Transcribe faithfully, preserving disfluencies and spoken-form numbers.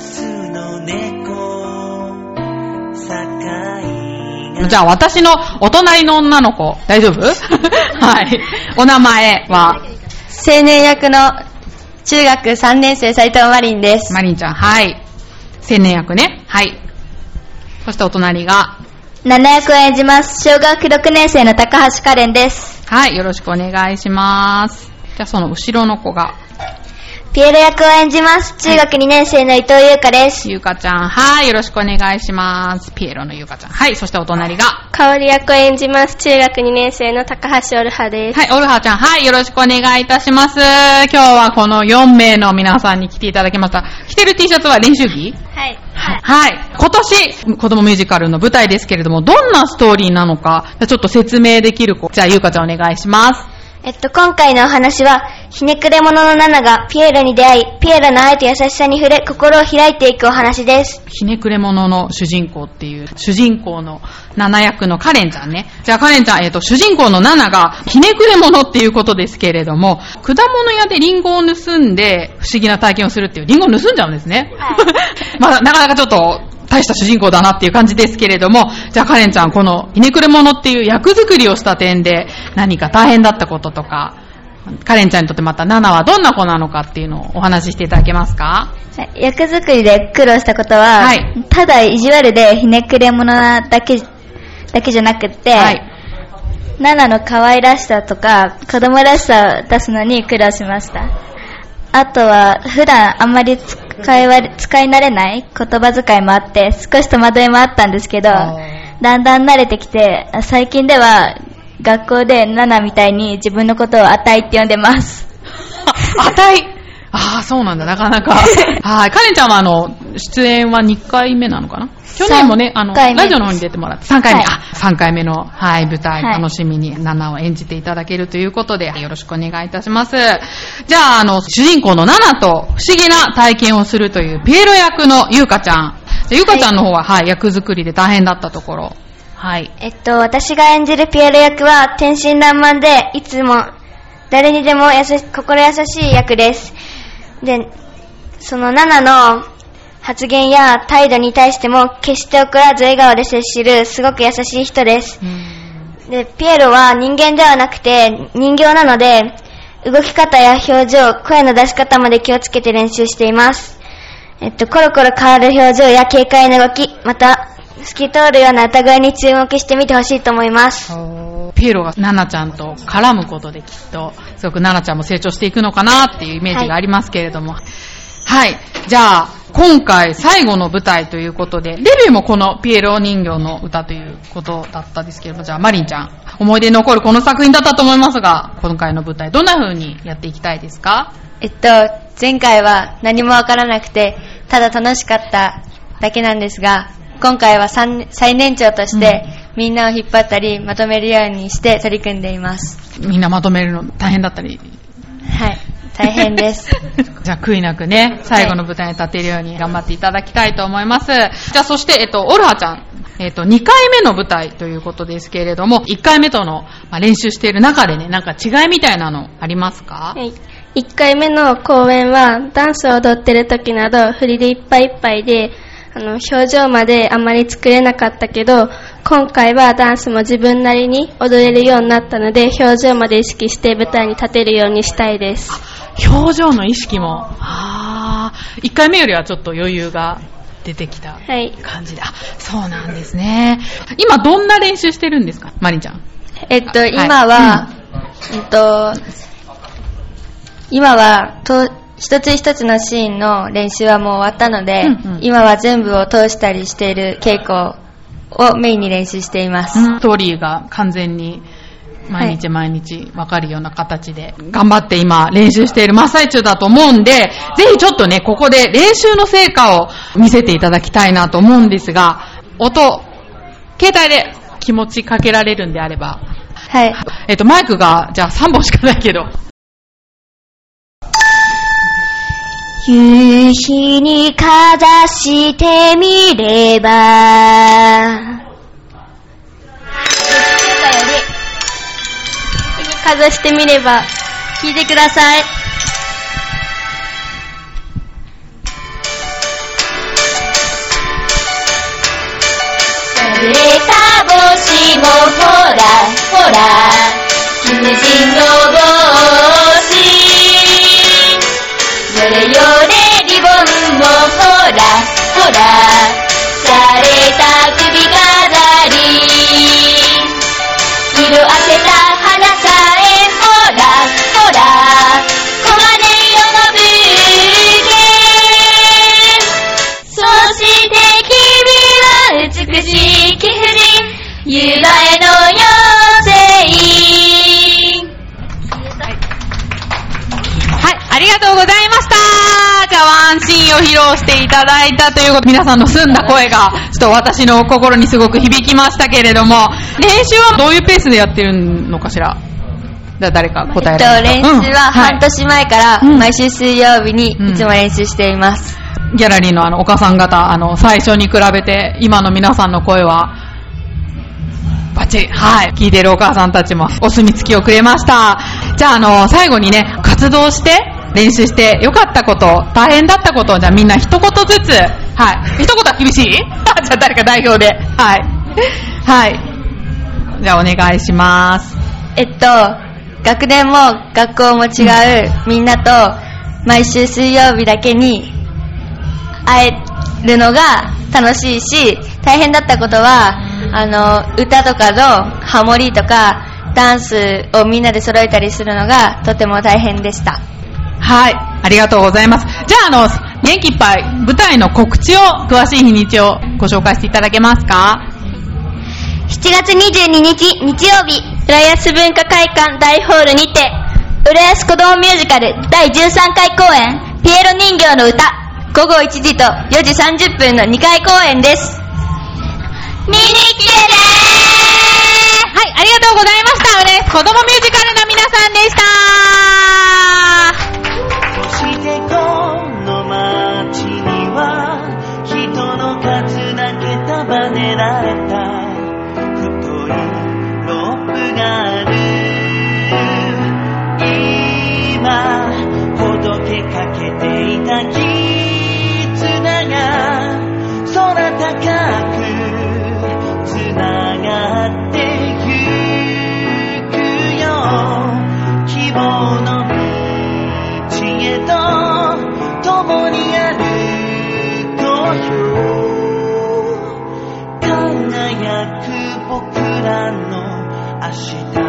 じゃあ私のお隣の女の子大丈夫はい。お名前は青年役の中学さんねん生斉藤マリンです。マリンちゃん、はい。青年役ね。はい。そしてお隣が七役を演じます小学ろくねん生の高橋可憐です。はい、よろしくお願いします。じゃあその後ろの子がピエロ役を演じます中学にねん生の伊藤優香です。優香ちゃん、はい、よろしくお願いします。ピエロの優香ちゃん、はい。そしてお隣が香り役を演じます中学にねん生の高橋オルハです。はい、オルハちゃん、はい、よろしくお願いいたします。今日はこのよん名の皆さんに来ていただきました。着てる T シャツは練習着、はいはい、はい。今年子供ミュージカルの舞台ですけれども、どんなストーリーなのかちょっと説明できる子、じゃあ優香ちゃんお願いします。えっと、今回のお話は、ひねくれ者のナナがピエロに出会い、ピエロの愛と優しさに触れ、心を開いていくお話です。ひねくれ者の主人公っていう、主人公のナナ役のカレンちゃんね。じゃあカレンちゃん、えっと、主人公のナナがひねくれ者っていうことですけれども、果物屋でリンゴを盗んで不思議な体験をするっていう、リンゴを盗んじゃうんですね。はい、まあ、なかなかちょっと、大した主人公だなっていう感じですけれども、じゃあカレンちゃん、このひねくれ者っていう役作りをした点で何か大変だったこととか、カレンちゃんにとってまたナナはどんな子なのかっていうのをお話ししていただけますか？役作りで苦労したことは、はい、ただ意地悪でひねくれ者だけ、だけじゃなくて、はい、ナナの可愛らしさとか子供らしさを出すのに苦労しました。あとは普段あんまり使いわ使い慣れない言葉遣いもあって少し戸惑いもあったんですけど、だんだん慣れてきて、最近では学校でナナみたいに自分のことをあたいって呼んでます。あたいああ、そうなんだ。なかなかはい、カレンちゃんはあの出演はにかいめなのかな。去年もね、あのラジオの方に出てもらってさんかいめ、はい、あさんかいめの、はい、舞台、はい、楽しみにナナを演じていただけるということでよろしくお願いいたします。じゃあ、あの主人公のナナと不思議な体験をするというピエロ役の優香ちゃん、優香ちゃんの方は、はいはい、役作りで大変だったところ、はい、えっと私が演じるピエロ役は天真爛漫でいつも誰にでもやさ心優しい役です。で、そのナナの発言や態度に対しても決して怒らず笑顔で接するすごく優しい人です。で、ピエロは人間ではなくて人形なので、動き方や表情、声の出し方まで気をつけて練習しています。えっと、コロコロ変わる表情や軽快な動き、また透き通るような歌声に注目してみてほしいと思います。ピエロがナナちゃんと絡むことできっとすごくナナちゃんも成長していくのかなっていうイメージがありますけれども、はい、はい、じゃあ今回最後の舞台ということで、デビューもこのピエロ人形の歌ということだったですけれども、じゃあマリンちゃん、思い出に残るこの作品だったと思いますが、今回の舞台どんな風にやっていきたいですか？えっと前回は何もわからなくてただ楽しかっただけなんですが、今回は最年長としてみんなを引っ張ったりまとめるようにして取り組んでいます。みんなまとめるの大変だったり。はい、大変です。じゃあ悔いなくね、最後の舞台に立てるように頑張っていただきたいと思います。じゃあそして、えっと、オルハちゃん、えっと、にかいめの舞台ということですけれども、いっかいめとの、まあ、練習している中でね、なんか違いみたいなのありますか？はい。いっかいめの公演はダンスを踊ってる時など振りでいっぱいいっぱいで、あの表情まであまり作れなかったけど、今回はダンスも自分なりに踊れるようになったので、表情まで意識して舞台に立てるようにしたいです。表情の意識も、あー、いっかいめよりはちょっと余裕が出てきた感じだ、はい、そうなんですね。今どんな練習してるんですか、マリンちゃん？えっと、はい、今は、うん、えっと今はと一つ一つのシーンの練習はもう終わったので、うんうん、今は全部を通したりしている稽古をメインに練習しています、うん、ストーリーが完全に毎日毎日分かるような形で頑張って今練習している真っ最中だと思うんで、ぜひちょっとね、ここで練習の成果を見せていただきたいなと思うんですが、音、携帯で気持ちかけられるんであれば、はい、えっとマイクがじゃあさんぼんしかないけど、夕日にかざしてみれば、夕日にかざしてみれば、聴いてください。れた帽子もほらほらキムチの帽子、よれよれリボンもほらほら洒れた首飾り、色あせた花さえほらほら黄金色のブーケ、そして君は美しい貴婦人、由来のを披露していただいたということ、皆さんの澄んだ声がちょっと私の心にすごく響きましたけれども、練習はどういうペースでやってるのかしら。誰か答えられるか、えっと、練習は半年前から毎週水曜日にいつも練習しています、うんうん、ギャラリー の, あのお母さん方、あの最初に比べて今の皆さんの声はバチッ、はい、聞いてるお母さんたちもお墨付きをくれました。じゃあ、あの最後にね、活動して練習して良かったこと、大変だったことを、じゃあみんな一言ずつ、はい、一言は厳しい？じゃあ誰か代表で、はい、はい、じゃあお願いします。えっと学年も学校も違う、うん、みんなと毎週水曜日だけに会えるのが楽しいし、大変だったことはあの歌とかのハモリとかダンスをみんなで揃えたりするのがとても大変でした。はい、ありがとうございます。じゃあ、あの元気いっぱい舞台の告知を、詳しい日にちをご紹介していただけますか。しちがつにじゅうににち日曜日、浦安文化会館大ホールにて浦安子どもミュージカルだいじゅうさんかい公演ピエロ人形の歌、ごごいちじとよじさんじゅっぷんのにかい公演です。見に来てねー。はい、ありがとうございました。浦安子どもミュージカルの皆さんでした。束ねられた太いロープがある、今ほどけかけていた絆が空高くつながってゆくよ、希望の道へと共に歩こうよ、輝く僕らの明日。